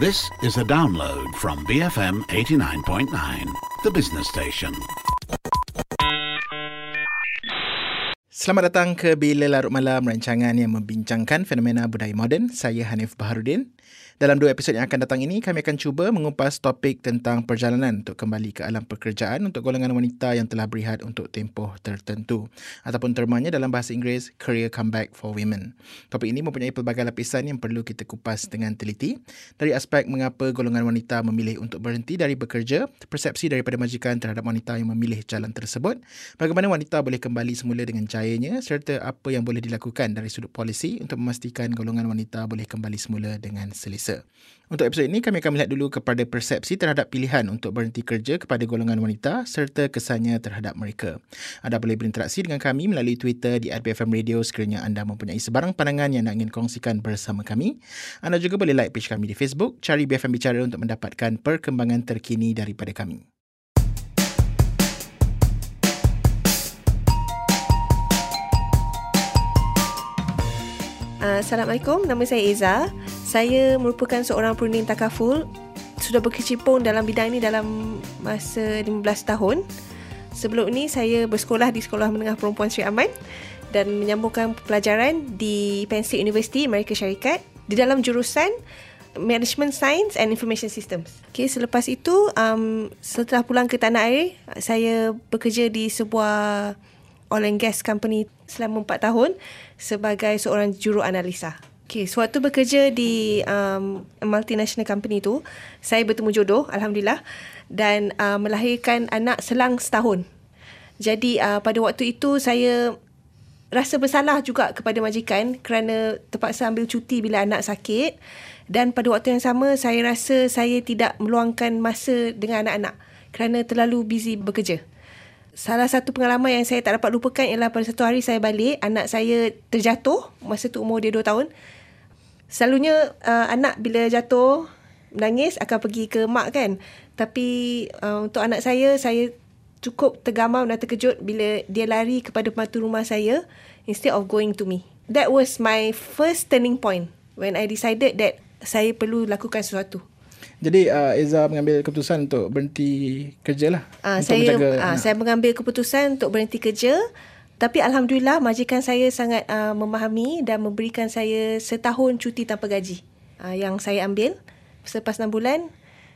This is a download from BFM 89.9, the business station. Selamat datang ke Bila Larut Malam, rancangan yang membincangkan fenomena budaya moden. Saya Hanif Baharudin. Dalam dua episod yang akan datang ini, kami akan cuba mengupas topik tentang perjalanan untuk kembali ke alam pekerjaan untuk golongan wanita yang telah berehat untuk tempoh tertentu, ataupun termanya dalam bahasa Inggeris, Career Comeback for Women. Topik ini mempunyai pelbagai lapisan yang perlu kita kupas dengan teliti, dari aspek mengapa golongan wanita memilih untuk berhenti dari bekerja, persepsi daripada majikan terhadap wanita yang memilih jalan tersebut, bagaimana wanita boleh kembali semula dengan serta apa yang boleh dilakukan dari sudut polisi untuk memastikan golongan wanita boleh kembali semula dengan selesa. Untuk episod ini, kami akan melihat dulu kepada persepsi terhadap pilihan untuk berhenti kerja kepada golongan wanita serta kesannya terhadap mereka. Anda boleh berinteraksi dengan kami melalui Twitter di @BFM Radio sekiranya anda mempunyai sebarang pandangan yang anda ingin kongsikan bersama kami. Anda juga boleh like page kami di Facebook, cari BFM Bicara untuk mendapatkan perkembangan terkini daripada kami. Assalamualaikum, nama saya Eza. Saya merupakan seorang perunding takaful. Sudah berkecimpung dalam bidang ini dalam masa 15 tahun. Sebelum ini, saya bersekolah di Sekolah Menengah Perempuan Seri Aman dan menyambungkan pelajaran di Penn State University, Amerika Syarikat di dalam jurusan Management Science and Information Systems. Okay, selepas itu, setelah pulang ke tanah air, saya bekerja di sebuah oil and gas company selama 4 tahun sebagai seorang juru analisa. Okay, sewaktu bekerja di multinational company tu, saya bertemu jodoh, Alhamdulillah, dan melahirkan anak selang setahun. Jadi pada waktu itu saya rasa bersalah juga kepada majikan kerana terpaksa ambil cuti bila anak sakit, dan pada waktu yang sama saya rasa saya tidak meluangkan masa dengan anak-anak kerana terlalu busy bekerja. Salah satu pengalaman yang saya tak dapat lupakan ialah pada satu hari saya balik, anak saya terjatuh. Masa tu umur dia 2 tahun. Selalunya anak bila jatuh, menangis akan pergi ke mak kan. Tapi untuk anak saya cukup tergamam dan terkejut bila dia lari kepada pembantu rumah saya instead of going to me. That was my first turning point when I decided that saya perlu lakukan sesuatu. Jadi Eza mengambil keputusan untuk berhenti kerja lah. Saya mengambil keputusan untuk berhenti kerja. Tapi Alhamdulillah majikan saya sangat memahami dan memberikan saya setahun cuti tanpa gaji yang saya ambil. Selepas 6 bulan,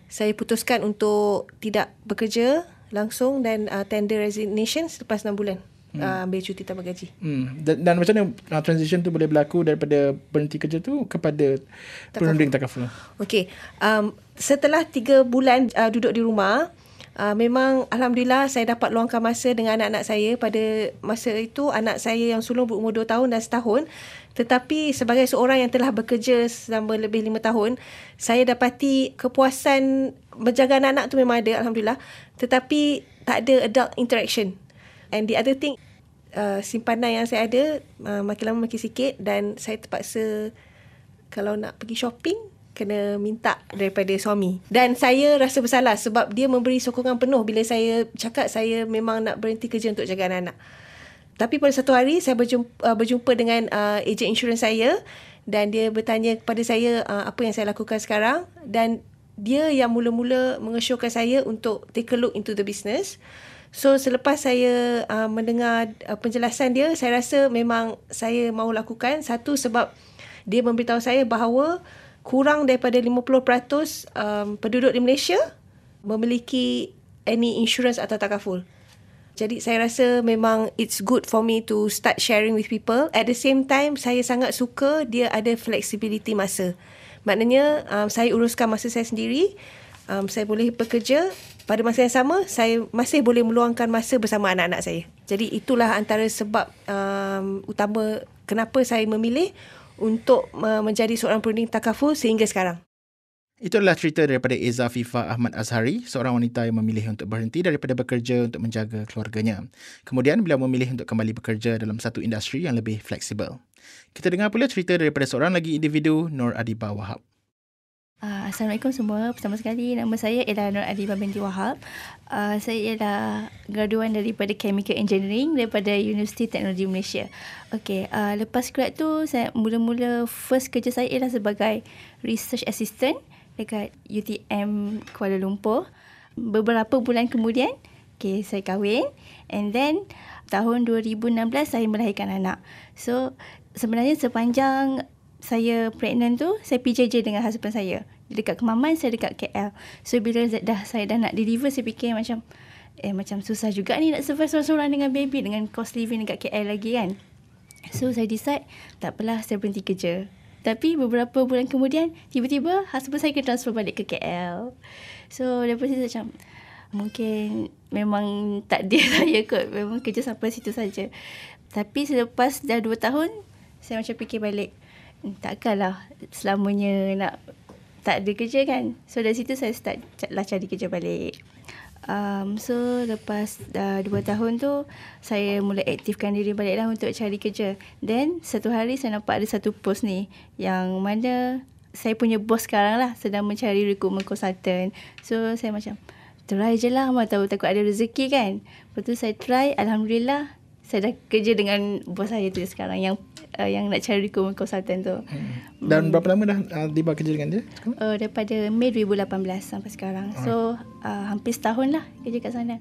saya putuskan untuk tidak bekerja langsung dan tender resignation selepas 6 bulan. Ambil cuti tanpa gaji. Dan macam mana transition tu boleh berlaku daripada berhenti kerja tu kepada perunding takaful? Okey, setelah 3 bulan duduk di rumah, memang Alhamdulillah saya dapat luangkan masa dengan anak-anak saya. Pada masa itu anak saya yang sulung berumur 2 tahun dan setahun. Tetapi sebagai seorang yang telah bekerja selama lebih 5 tahun, saya dapati kepuasan menjaga anak-anak tu memang ada, Alhamdulillah. Tetapi tak ada adult interaction. And the other thing, simpanan yang saya ada makin lama makin sikit, dan saya terpaksa kalau nak pergi shopping kena minta daripada suami. Dan saya rasa bersalah sebab dia memberi sokongan penuh bila saya cakap saya memang nak berhenti kerja untuk jaga anak-anak. Tapi pada satu hari saya berjumpa dengan ejen insurans saya, dan dia bertanya kepada saya apa yang saya lakukan sekarang, dan dia yang mula-mula mengesyorkan saya untuk take a look into the business. So, selepas saya mendengar penjelasan dia, saya rasa memang saya mahu lakukan. Satu, sebab dia memberitahu saya bahawa kurang daripada 50% penduduk di Malaysia memiliki any insurance atau takaful. Jadi, saya rasa memang it's good for me to start sharing with people. At the same time, saya sangat suka dia ada flexibility masa. Maknanya, saya uruskan masa saya sendiri. Saya boleh bekerja. Pada masa yang sama, saya masih boleh meluangkan masa bersama anak-anak saya. Jadi itulah antara sebab utama kenapa saya memilih untuk menjadi seorang perunding takaful sehingga sekarang. Itu adalah cerita daripada Eza FIFA Ahmad Azhari, seorang wanita yang memilih untuk berhenti daripada bekerja untuk menjaga keluarganya. Kemudian beliau memilih untuk kembali bekerja dalam satu industri yang lebih fleksibel. Kita dengar pula cerita daripada seorang lagi individu, Nur Adibah Wahab. Assalamualaikum semua. Pertama sekali, nama saya ialah Nur Adibah binti Wahab. Saya ialah graduan daripada Chemical Engineering daripada Universiti Teknologi Malaysia. Okey, lepas grad tu, saya mula-mula first kerja saya ialah sebagai research assistant dekat UTM Kuala Lumpur. Beberapa bulan kemudian, okay, saya kahwin, and then tahun 2016 saya melahirkan anak. So sebenarnya sepanjang saya pregnant tu, saya PJJ dengan husband saya. Dekat Kemaman, saya dekat KL. So bila saya dah nak deliver, saya fikir macam susah juga ni nak survive seorang-seorang dengan baby, dengan cost living dekat KL lagi kan. So saya decide, takpelah saya berhenti kerja. Tapi beberapa bulan kemudian, tiba-tiba husband saya kena transfer balik ke KL. So daripada situ macam, mungkin memang takdir saya kot, memang kerja sampai situ saja. Tapi selepas dah 2 tahun, saya macam fikir balik, takkanlah selamanya nak tak ada kerja kan. So dari situ saya startlah cari kerja balik. So lepas 2 tahun tu, saya mula aktifkan diri baliklah untuk cari kerja. Then satu hari saya nampak ada satu post ni, yang mana saya punya bos sekarang lah sedang mencari recruitment consultant. So saya macam try je lah, mana tahu takut ada rezeki kan. Lepas tu saya try, Alhamdulillah saya dah kerja dengan bos saya tu sekarang, yang nak cari recruitment consultant tu. Dan berapa lama dah tiba kerja dengan dia? Daripada Mei 2018 sampai sekarang. So hampir setahun lah kerja kat sana.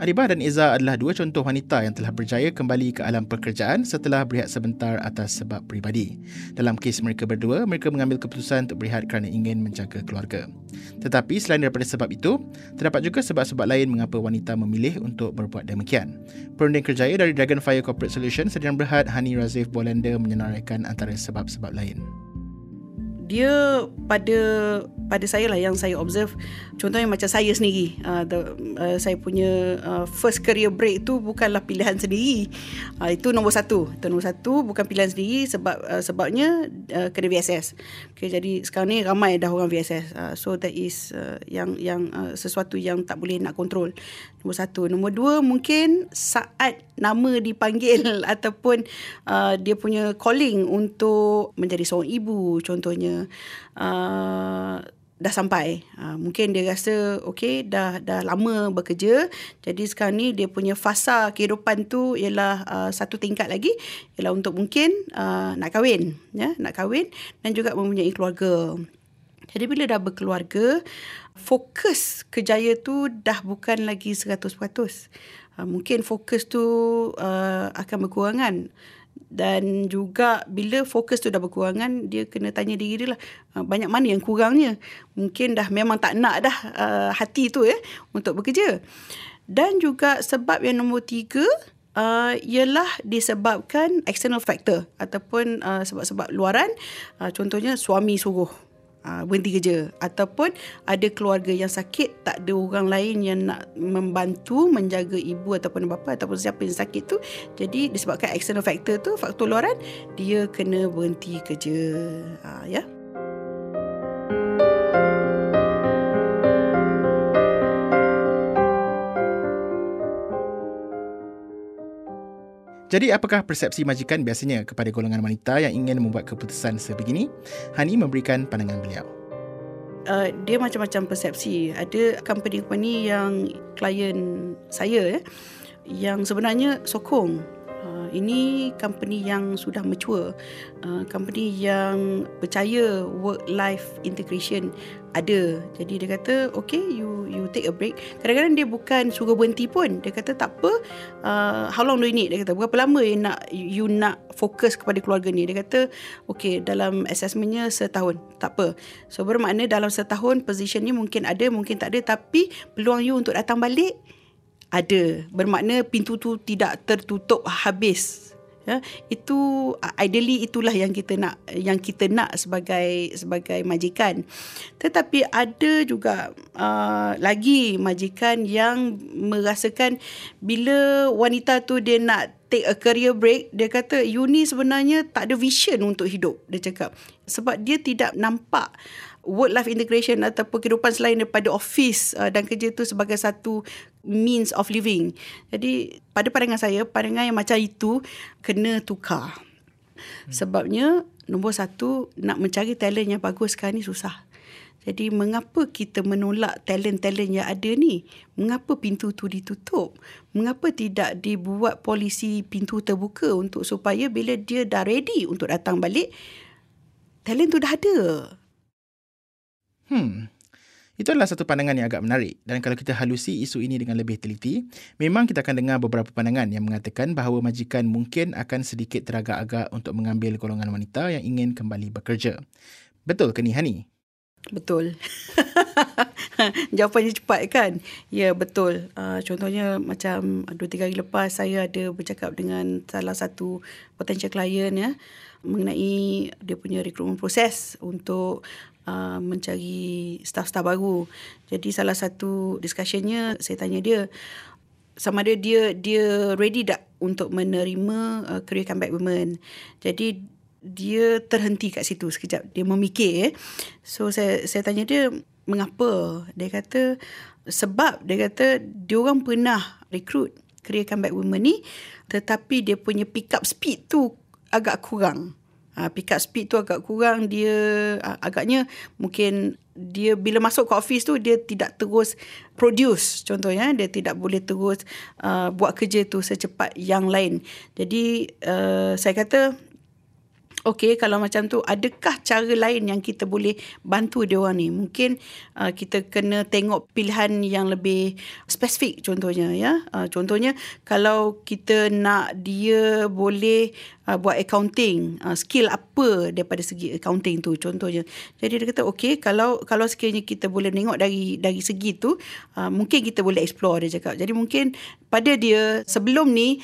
Adibah dan Eza adalah 2 contoh wanita yang telah berjaya kembali ke alam pekerjaan setelah berehat sebentar atas sebab peribadi. Dalam kes mereka berdua, mereka mengambil keputusan untuk berehat kerana ingin menjaga keluarga. Tetapi selain daripada sebab itu, terdapat juga sebab-sebab lain mengapa wanita memilih untuk berbuat demikian. Perunding kerjaya dari Dragonfire Corporate Solutions Sendirian Berhad, Hani Razif Bolander menyenaraikan antara sebab-sebab lain. Dia pada saya lah yang saya observe, contohnya macam saya sendiri, saya punya first career break tu bukanlah pilihan sendiri. Itu nombor satu, bukan pilihan sendiri, sebabnya kena VSS. Okay, jadi sekarang ni ramai dah orang VSS, so that is yang sesuatu yang tak boleh nak kontrol. Nombor satu. Nombor dua, mungkin saat nama dipanggil ataupun dia punya calling untuk menjadi seorang ibu contohnya, dah sampai. Mungkin dia rasa okay, dah lama bekerja, jadi sekarang ni dia punya fasa kehidupan tu ialah satu tingkat lagi, ialah untuk mungkin nak kahwin dan juga mempunyai keluarga. Jadi bila dah berkeluarga, fokus kerjaya tu dah bukan lagi 100%. Mungkin fokus tu akan berkurangan. Dan juga bila fokus tu dah berkurangan, dia kena tanya diri dia lah, banyak mana yang kurangnya. Mungkin dah memang tak nak dah hati tu untuk bekerja. Dan juga sebab yang nombor 3 ialah disebabkan external factor ataupun sebab-sebab luaran. Contohnya suami suruh berhenti kerja, ataupun ada keluarga yang sakit, tak ada orang lain yang nak membantu menjaga ibu ataupun bapa ataupun siapa yang sakit tu. Jadi disebabkan external factor tu, faktor luaran, dia kena berhenti kerja. Jadi apakah persepsi majikan biasanya kepada golongan wanita yang ingin membuat keputusan sebegini? Hani memberikan pandangan beliau. Dia macam-macam persepsi. Ada company-company yang klien saya yang sebenarnya sokong. Ini company yang sudah mature, company yang percaya work-life integration ada. Jadi dia kata, okay, you take a break. Kadang-kadang dia bukan suruh berhenti pun. Dia kata, tak apa, how long do you need? Dia kata, berapa lama you nak fokus kepada keluarga ni? Dia kata, okay, dalam assessmentnya setahun. Tak apa. So, bermakna dalam setahun, position ni mungkin ada, mungkin tak ada. Tapi, peluang you untuk datang balik, ada. Bermakna pintu tu tidak tertutup habis. Itu ideally itulah yang kita nak sebagai majikan. Tetapi ada juga lagi majikan yang merasakan bila wanita tu dia nak take a career break, dia kata you ni sebenarnya tak ada vision untuk hidup, dia cakap. Sebab dia tidak nampak work-life integration ataupun kehidupan selain daripada office dan kerja tu sebagai satu means of living. Jadi pada pandangan saya, pandangan yang macam itu kena tukar. Sebabnya, nombor 1, nak mencari talent yang bagus sekarang ni susah. Jadi mengapa kita menolak talent-talent yang ada ni? Mengapa pintu tu ditutup? Mengapa tidak dibuat polisi pintu terbuka untuk supaya bila dia dah ready untuk datang balik, talent tu dah ada? Itu adalah satu pandangan yang agak menarik, dan kalau kita halusi isu ini dengan lebih teliti, memang kita akan dengar beberapa pandangan yang mengatakan bahawa majikan mungkin akan sedikit teragak-agak untuk mengambil golongan wanita yang ingin kembali bekerja. Betul ke ni, Hani? Betul. Jawapannya cepat kan? Ya, betul. Contohnya macam 2-3 hari lepas saya ada bercakap dengan salah satu potential client ya, mengenai dia punya recruitment proses untuk mencari staff-staff baru. Jadi salah satu discussionnya saya tanya dia sama ada dia ready tak untuk menerima career comeback women. Jadi dia terhenti kat situ sekejap, dia memikir. So saya tanya dia mengapa. Dia kata sebab dia kata dia orang pernah recruit career comeback women ni, tetapi dia punya pick up speed tu agak kurang. Pick up speed tu agak kurang. Dia agaknya mungkin dia bila masuk ke office tu dia tidak terus produce, contohnya dia tidak boleh terus buat kerja tu secepat yang lain. Jadi saya kata okey, kalau macam tu adakah cara lain yang kita boleh bantu dia orang ni? Mungkin kita kena tengok pilihan yang lebih spesifik, contohnya ya. Contohnya kalau kita nak dia boleh buat accounting, skill apa daripada segi accounting tu contohnya. Jadi dia kata okey, kalau sekiranya kita boleh tengok dari segi tu, mungkin kita boleh explore, dia cakap. Jadi mungkin pada dia sebelum ni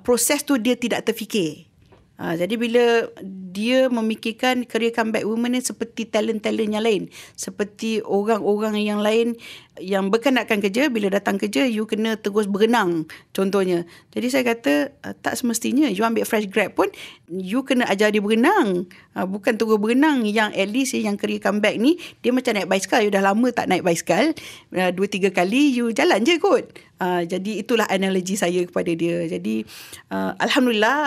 proses tu dia tidak terfikir. Jadi bila dia memikirkan career comeback women ni seperti talent-talent yang lain, seperti orang-orang yang lain yang berkenaan kerja, bila datang kerja you kena terus berenang contohnya. Jadi saya kata tak semestinya, you ambil fresh grad pun you kena ajar dia berenang, bukan terus berenang. Yang at least yang career comeback ni dia macam naik basikal, you dah lama tak naik basikal, 2-3 kali you jalan je kot. Jadi itulah analogi saya kepada dia. Jadi Alhamdulillah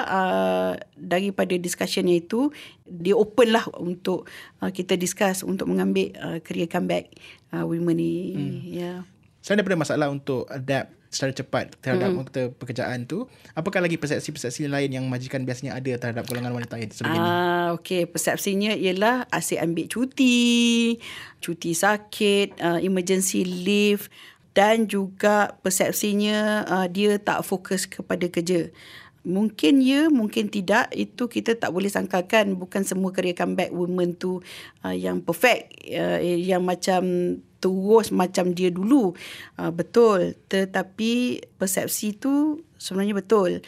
daripada discussionnya itu dia open lah untuk kita discuss untuk mengambil career comeback women ni. Yeah. Selain daripada masalah untuk adapt secara cepat terhadap pekerjaan tu, apakah lagi persepsi-persepsi lain yang majikan biasanya ada terhadap golongan wanita yang sebegini? Okey, persepsinya ialah asyik ambil cuti sakit, emergency leave, dan juga persepsinya dia tak fokus kepada kerja. Mungkin ya, mungkin tidak. Itu kita tak boleh sangkakan. Bukan semua career comeback women tu yang perfect, yang macam terus macam dia dulu. Betul. Tetapi persepsi tu sebenarnya betul.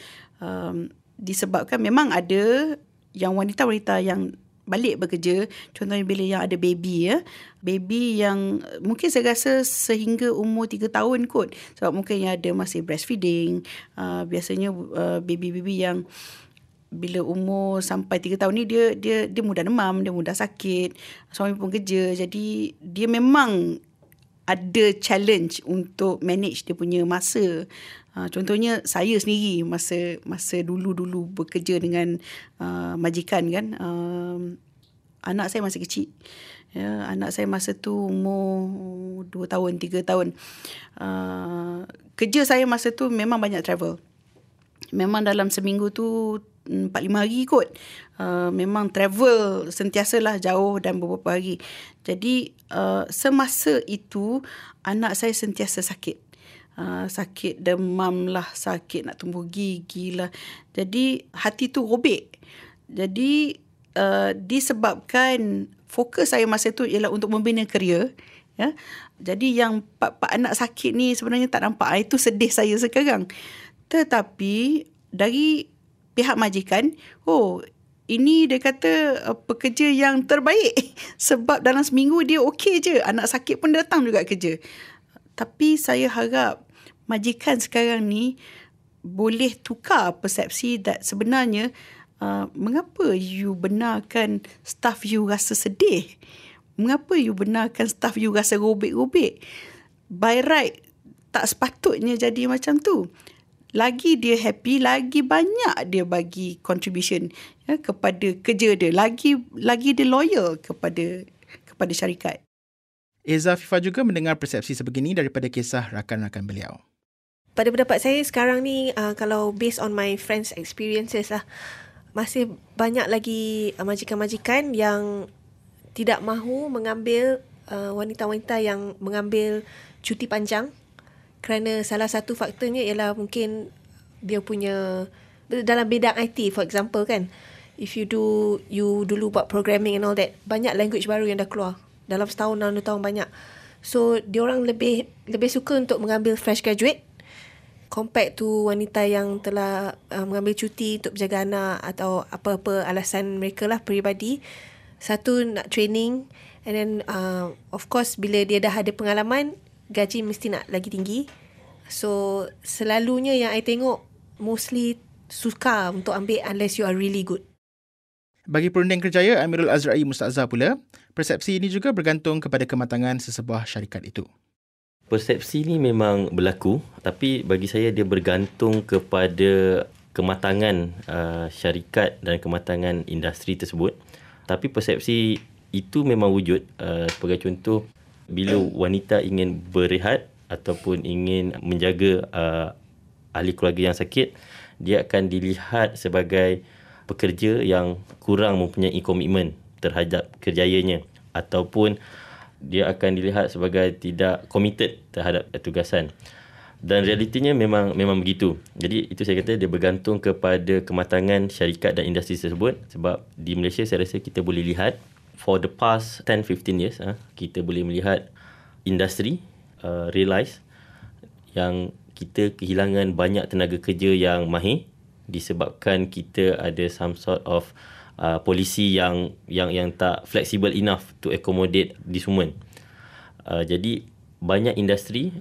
Disebabkan memang ada yang wanita-wanita yang balik bekerja, contohnya bila yang ada baby ya. Baby yang mungkin saya rasa sehingga umur 3 tahun kot. Sebab mungkin yang ada masih breastfeeding. Biasanya baby-baby yang bila umur sampai 3 tahun ni dia mudah demam, dia mudah sakit. Suami pun kerja. Jadi dia memang ada challenge untuk manage dia punya masa. Contohnya saya sendiri masa dulu bekerja dengan majikan kan, anak saya masih kecil ya, anak saya masa tu umur 2 tahun 3 tahun. Kerja saya masa tu memang banyak travel, memang dalam seminggu tu 4-5 hari kot. Memang travel sentiasalah, jauh dan beberapa hari. Jadi semasa itu anak saya sentiasa sakit. Sakit demam lah, sakit nak tumbuh gigi lah. Jadi hati tu robek. Jadi disebabkan fokus saya masa tu ialah untuk membina kerja ya? Jadi yang pak anak sakit ni sebenarnya tak nampak. Itu sedih saya sekarang. Tetapi dari pihak majikan, ini dia kata pekerja yang terbaik sebab dalam seminggu dia okey je, anak sakit pun datang juga kerja. Tapi saya harap majikan sekarang ni boleh tukar persepsi that sebenarnya mengapa you benarkan staff you rasa sedih? Mengapa you benarkan staff you rasa robek-robek? By right, tak sepatutnya jadi macam tu. Lagi dia happy, lagi banyak dia bagi contribution ya, kepada kerja dia. Lagi dia loyal kepada syarikat. Eza FIFA juga mendengar persepsi sebegini daripada kisah rakan-rakan beliau. Pada pendapat saya sekarang ni, kalau based on my friends' experiences lah, masih banyak lagi majikan-majikan yang tidak mahu mengambil wanita-wanita yang mengambil cuti panjang kerana salah satu faktornya ialah mungkin dia punya dalam bidang IT, for example kan, if you dulu buat programming and all that, banyak language baru yang dah keluar dalam setahun, dalam dua tahun banyak. So diorang lebih suka untuk mengambil fresh graduate compared to wanita yang telah mengambil cuti untuk berjaga anak atau apa-apa alasan mereka lah peribadi. Satu, nak training, and then of course bila dia dah ada pengalaman, gaji mesti nak lagi tinggi. So selalunya yang I tengok mostly suka untuk ambil unless you are really good. Bagi perunding kerjaya Amirul Azra'i Mustazah pula, persepsi ini juga bergantung kepada kematangan sesebuah syarikat itu. Persepsi ni memang berlaku, tapi bagi saya dia bergantung kepada kematangan syarikat dan kematangan industri tersebut. Tapi persepsi itu memang wujud. Sebagai contoh, bila wanita ingin berehat ataupun ingin menjaga ahli keluarga yang sakit, dia akan dilihat sebagai pekerja yang kurang mempunyai komitmen terhadap kerjayanya, ataupun dia akan dilihat sebagai tidak committed terhadap tugasan. Dan realitinya memang begitu. Jadi itu saya kata dia bergantung kepada kematangan syarikat dan industri tersebut. Sebab di Malaysia saya rasa kita boleh lihat for the past 10-15 years kita boleh melihat industri realise yang kita kehilangan banyak tenaga kerja yang mahir disebabkan kita ada some sort of polisi yang tak flexible enough to accommodate this woman. Jadi banyak industri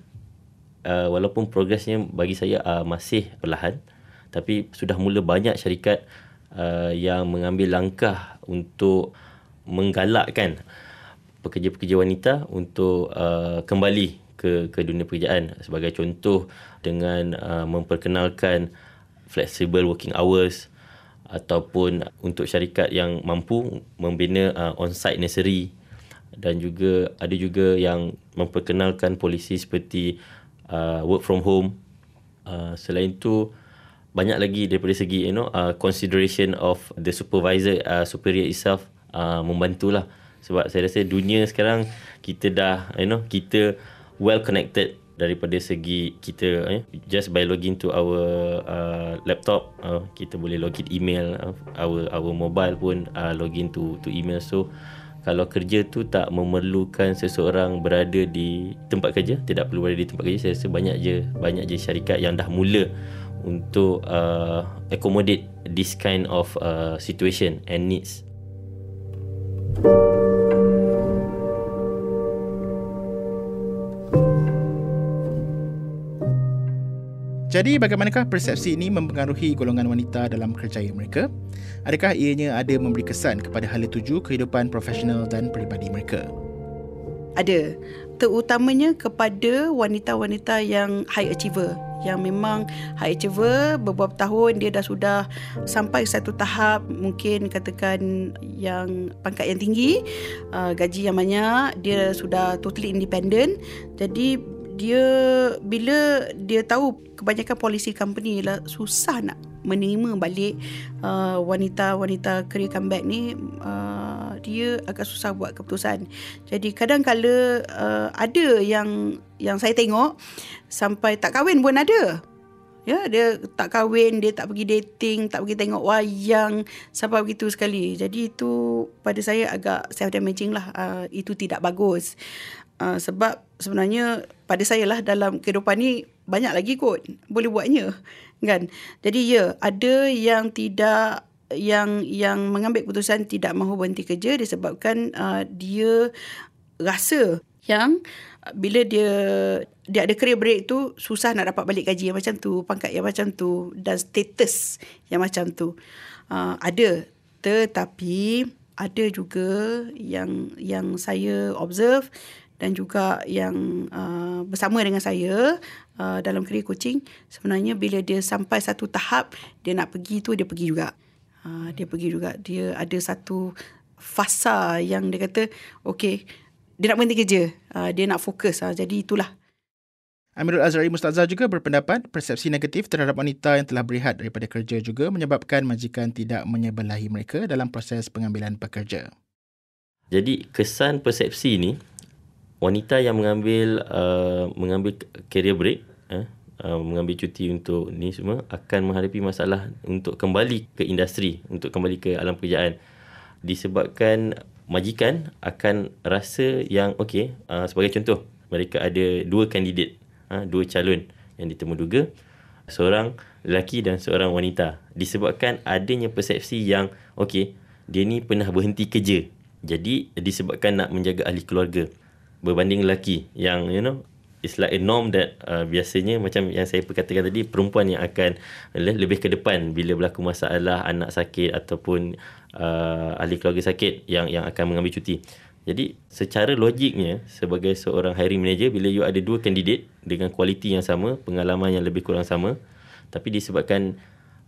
walaupun progresnya bagi saya masih perlahan, tapi sudah mula banyak syarikat yang mengambil langkah untuk menggalakkan pekerja-pekerja wanita untuk kembali ke dunia pekerjaan. Sebagai contoh dengan memperkenalkan flexible working hours, ataupun untuk syarikat yang mampu membina on-site nursery, dan juga ada juga yang memperkenalkan polisi seperti work from home. Selain itu banyak lagi daripada segi consideration of the supervisor, superior itself membantulah. Sebab saya rasa dunia sekarang kita dah kita well connected daripada segi kita just by login to our laptop, kita boleh login email, our mobile pun login to email. So kalau kerja tu tak memerlukan seseorang berada di tempat kerja, tidak perlu berada di tempat kerja, saya rasa banyak je syarikat yang dah mula untuk accommodate this kind of situation and needs. Jadi bagaimanakah persepsi ini mempengaruhi golongan wanita dalam kerjaya mereka? Adakah ianya ada memberi kesan kepada hala tuju kehidupan profesional dan peribadi mereka? Ada. Terutamanya kepada wanita-wanita yang high achiever. Yang memang high achiever, beberapa tahun dia dah sudah sampai satu tahap, mungkin katakan yang pangkat yang tinggi, gaji yang banyak, dia sudah totally independent. Jadi dia bila dia tahu kebanyakan polisi company ialah susah nak menerima balik wanita-wanita career comeback ni, dia agak susah buat keputusan. Jadi kadang-kala ada yang saya tengok sampai tak kahwin pun ada. Ya, dia tak kahwin, dia tak pergi dating, tak pergi tengok wayang, sampai begitu sekali. Jadi itu pada saya agak self-damaging lah. Itu tidak bagus. Sebab sebenarnya pada saya lah dalam kehidupan ni banyak lagi kot boleh buatnya kan. Jadi ada yang tidak, yang mengambil keputusan tidak mahu berhenti kerja disebabkan dia rasa yang bila dia ada career break tu susah nak dapat balik gaji yang macam tu, pangkat yang macam tu dan status yang macam tu. Ada. Tetapi ada juga yang saya observe dan juga yang bersama dengan saya dalam career coaching, sebenarnya bila dia sampai satu tahap dia nak pergi tu, dia pergi juga. Dia ada satu fasa yang dia kata, okay, dia nak berhenti kerja, dia nak fokus. Jadi itulah. Amirul Azra'i Mustazah juga berpendapat persepsi negatif terhadap wanita yang telah berehat daripada kerja juga menyebabkan majikan tidak menyebelahi mereka dalam proses pengambilan pekerja. Jadi kesan persepsi ni, wanita yang mengambil career break, mengambil cuti untuk ni semua akan menghadapi masalah untuk kembali ke industri, untuk kembali ke alam pekerjaan. Disebabkan majikan akan rasa yang okey, sebagai contoh, mereka ada dua kandidat. Dua calon yang ditemu duga, seorang lelaki dan seorang wanita. Disebabkan adanya persepsi yang okey, dia ni pernah berhenti kerja, jadi disebabkan nak menjaga ahli keluarga, berbanding lelaki yang you know it's like a norm that biasanya macam yang saya perkatakan tadi, perempuan yang akan lebih ke depan bila berlaku masalah anak sakit ataupun ahli keluarga sakit yang akan mengambil cuti. Jadi secara logiknya, sebagai seorang hiring manager, bila you ada dua kandidat dengan kualiti yang sama, pengalaman yang lebih kurang sama, tapi disebabkan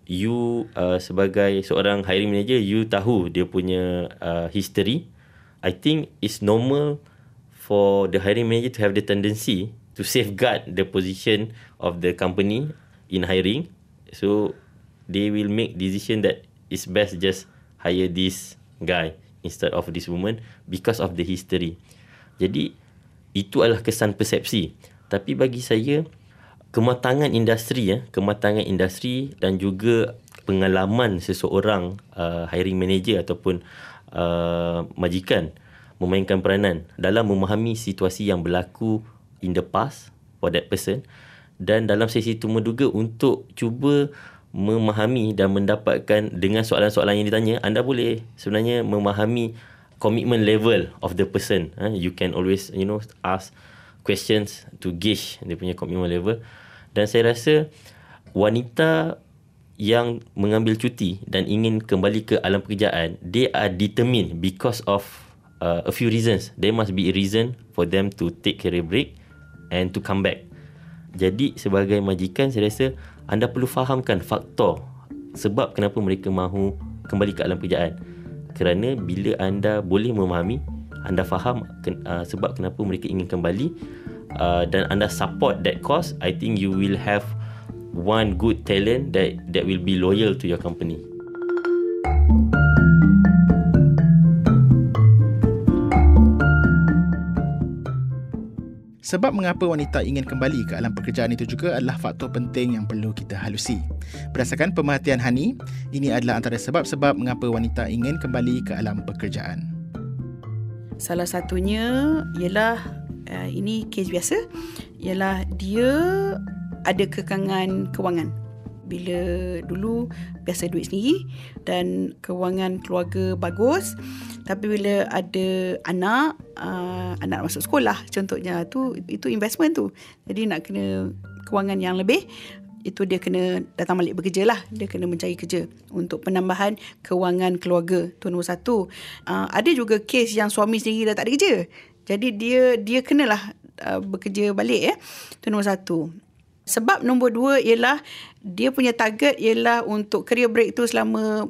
you sebagai seorang hiring manager, you tahu dia punya history, I think it's normal for the hiring manager to have the tendency to safeguard the position of the company in hiring. So they will make decision that it's best just hire this guy instead of this woman because of the history. Jadi itu adalah kesan persepsi. Tapi bagi saya, kematangan industri dan juga pengalaman seseorang hiring manager ataupun majikan memainkan peranan dalam memahami situasi yang berlaku in the past for that person, dan dalam sesi temu duga untuk cuba memahami dan mendapatkan dengan soalan-soalan yang ditanya, anda boleh sebenarnya memahami commitment level of the person. You can always ask questions to gauge dia punya commitment level. Dan saya rasa wanita yang mengambil cuti dan ingin kembali ke alam pekerjaan, they are determined because of a few reasons. There must be a reason for them to take career break and to come back. Jadi sebagai majikan, saya rasa anda perlu fahamkan faktor sebab kenapa mereka mahu kembali ke alam pekerjaan. Kerana bila anda boleh memahami, anda faham sebab kenapa mereka ingin kembali, dan anda support that cause, I think you will have one good talent that will be loyal to your company. Sebab mengapa wanita ingin kembali ke alam pekerjaan itu juga adalah faktor penting yang perlu kita halusi. Berdasarkan pemerhatian Hani, ini adalah antara sebab-sebab mengapa wanita ingin kembali ke alam pekerjaan. Salah satunya ialah, ini kes biasa, ialah dia ada kekangan kewangan. Bila dulu biasa duit sendiri dan kewangan keluarga bagus, tapi bila ada anak, anak masuk sekolah contohnya, tu itu investment tu. Jadi nak kena kewangan yang lebih, itu dia kena datang balik bekerja lah. Dia kena mencari kerja untuk penambahan kewangan keluarga, tu nombor satu. Ada juga kes yang suami sendiri dah tak ada kerja, jadi dia kenalah bekerja balik, tu nombor satu. Sebab nombor dua ialah dia punya target ialah untuk career break tu selama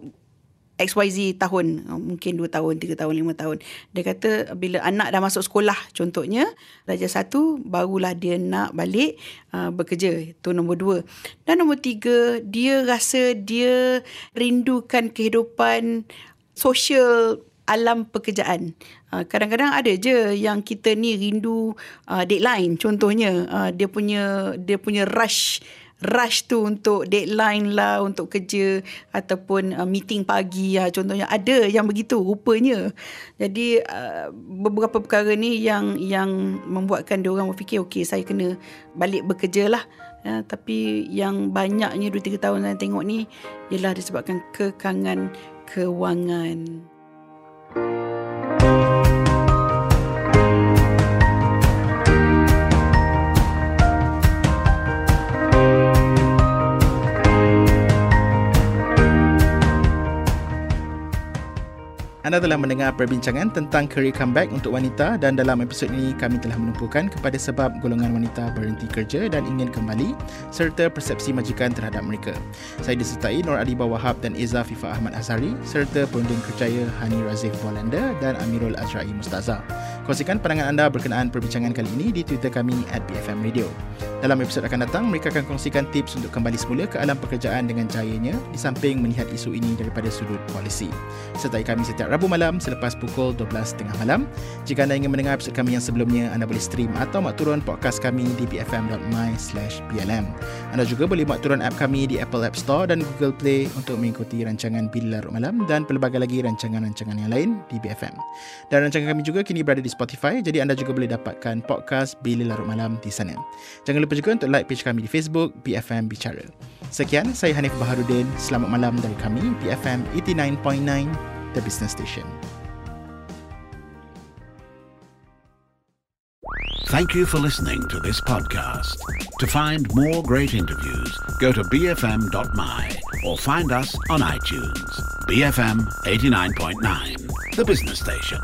XYZ tahun. Mungkin 2 tahun, 3 tahun, 5 tahun. Dia kata bila anak dah masuk sekolah contohnya, darjah 1, barulah dia nak balik bekerja. Itu nombor 2. Dan nombor 3, dia rasa dia rindukan kehidupan sosial alam pekerjaan. Kadang-kadang ada je yang kita ni rindu deadline contohnya, dia punya rush tu untuk deadline lah, untuk kerja ataupun meeting pagi lah contohnya. Ada yang begitu rupanya. Jadi beberapa perkara ni yang membuatkan diorang berfikir okey, saya kena balik bekerja lah. Tapi yang banyaknya 2-3 tahun saya tengok ni ialah disebabkan kekangan kewangan. Anda telah mendengar perbincangan tentang career comeback untuk wanita, dan dalam episod ini kami telah menumpukan kepada sebab golongan wanita berhenti kerja dan ingin kembali, serta persepsi majikan terhadap mereka. Saya disertai Nur Adibah Wahab dan Eza FIFA Ahmad Azhari, serta perunding kerjaya Hani Razif Bolander dan Amirul Azra'i Mustazah. Kongsikan pandangan anda berkenaan perbincangan kali ini di Twitter kami @BFM Radio. Dalam episod akan datang, mereka akan kongsikan tips untuk kembali semula ke alam pekerjaan dengan jayanya di samping melihat isu ini daripada sudut polisi. Sertai kami setiap Rabu malam selepas pukul 12.30 malam. Jika anda ingin mendengar episod kami yang sebelumnya, anda boleh stream atau mak turun podcast kami di bfm.my/blm. Anda juga boleh mak turun app kami di Apple App Store dan Google Play untuk mengikuti rancangan Bila Larut Malam dan pelbagai lagi rancangan-rancangan yang lain di BFM. Dan rancangan kami juga kini berada di Spotify, jadi anda juga boleh dapatkan podcast Bila Larut Malam di sana. Jangan lupa juga untuk like page kami di Facebook BFM Bicara. Sekian, saya Hanif Baharudin. Selamat malam dari kami BFM 89.9 The Business Station. Thank you for listening to this podcast. To find more great interviews, go to bfm.my or find us on iTunes. BFM 89.9 The Business Station.